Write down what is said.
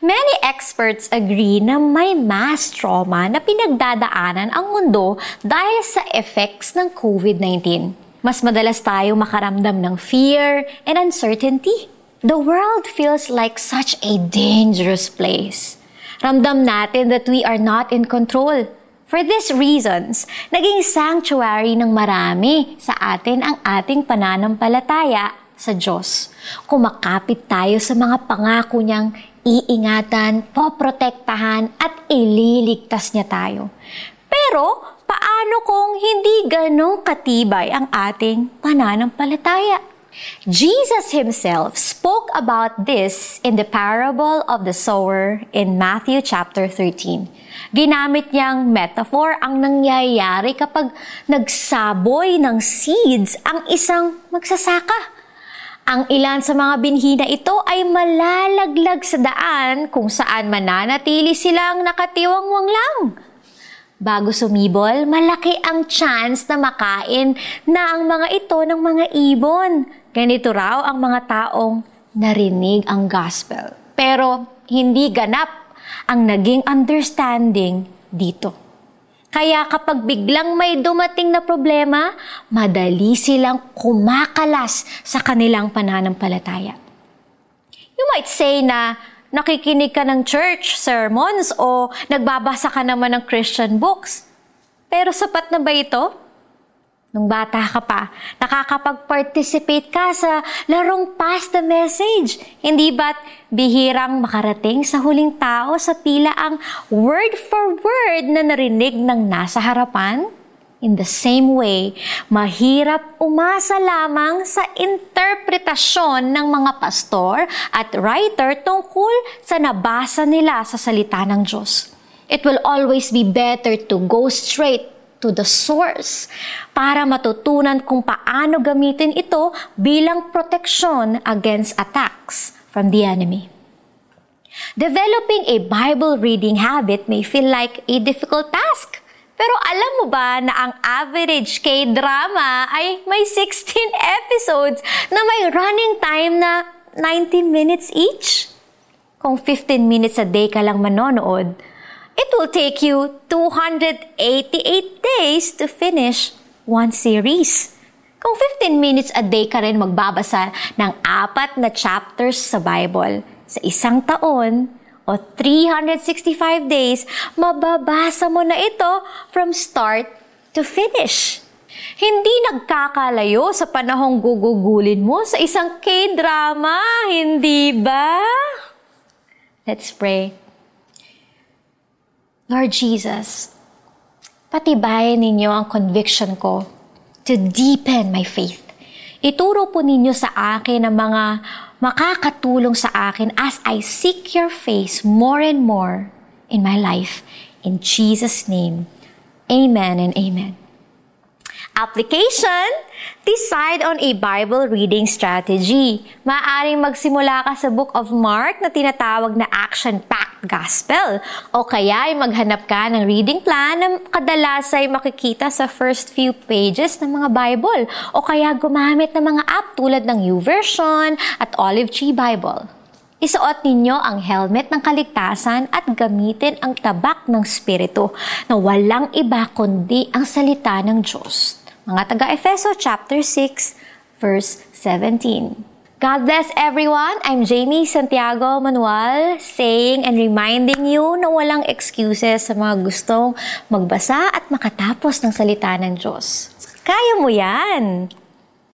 Many experts agree na may mass trauma na pinagdadaanan ang mundo dahil sa effects ng COVID-19. Mas madalas tayo makaramdam ng fear and uncertainty. The world feels like such a dangerous place. Ramdam natin that we are not in control. For these reasons, naging sanctuary ng marami sa atin ang ating pananampalataya sa Diyos. Kumakapit tayo sa mga pangako niyang iingatan, poprotektahan at ililigtas niya tayo. Pero paano kung hindi ganong katibay ang ating pananampalataya? Jesus himself spoke about this in the parable of the sower in Matthew chapter 13. Ginamit niyang metaphor ang nangyayari kapag nagsaboy ng seeds ang isang magsasaka. Ang ilan sa mga binhi na ito ay malalaglag sa daan kung saan mananatili silang nakatiwangwang lang. Bago sumibol, malaki ang chance na makain na ang mga ito ng mga ibon. Ganito raw ang mga taong narinig ang gospel. Pero hindi ganap ang naging understanding dito. Kaya kapag biglang may dumating na problema, madali silang kumakalas sa kanilang pananampalataya. You might say na nakikinig ka ng church sermons o nagbabasa ka naman ng Christian books. Pero sapat na ba ito? Nung bata ka pa, nakakapag-participate ka sa larong Pass the Message. Hindi ba't bihirang makarating sa huling tao sa pila ang word for word na narinig ng nasa harapan? In the same way, mahirap umasa lamang sa interpretasyon ng mga pastor at writer tungkol sa nabasa nila sa salita ng Diyos. It will always be better to go straight to the source para matutunan kung paano gamitin ito bilang protection against attacks from the enemy. Developing a Bible reading habit may feel like a difficult task. Pero alam mo ba na ang average K-drama ay may 16 episodes na may running time na 19 minutes each? Kung 15 minutes a day ka lang manonood, it will take you 288 days to finish one series. Kung 15 minutes a day ka rin magbabasa ng 4 na chapters sa Bible sa isang taon, o 365 days, mababasa mo na ito from start to finish. Hindi nagkakalayo sa panahong gugugulin mo sa isang K-drama, hindi ba? Let's pray. Lord Jesus, patibayan ninyo ang conviction ko to deepen my faith. Ituro po ninyo sa akin ang mga makakatulong sa akin as I seek your face more and more in my life. In Jesus' name, amen and amen. Application, decide on a Bible reading strategy. Maaaring magsimula ka sa Book of Mark na tinatawag na action-packed gospel. O kaya ay maghanap ka ng reading plan na kadalas ay makikita sa first few pages ng mga Bible. O kaya gumamit ng mga app tulad ng YouVersion at Olive Tree Bible. Isuot ninyo ang helmet ng kaligtasan at gamitin ang tabak ng Espiritu na walang iba kundi ang salita ng Diyos. Mga taga-Efeso chapter 6 verse 17. God bless everyone. I'm Jamie Santiago Manuel, saying and reminding you na walang excuses sa mga gustong magbasa at makatapos ng salita ng Diyos. Kaya mo yan!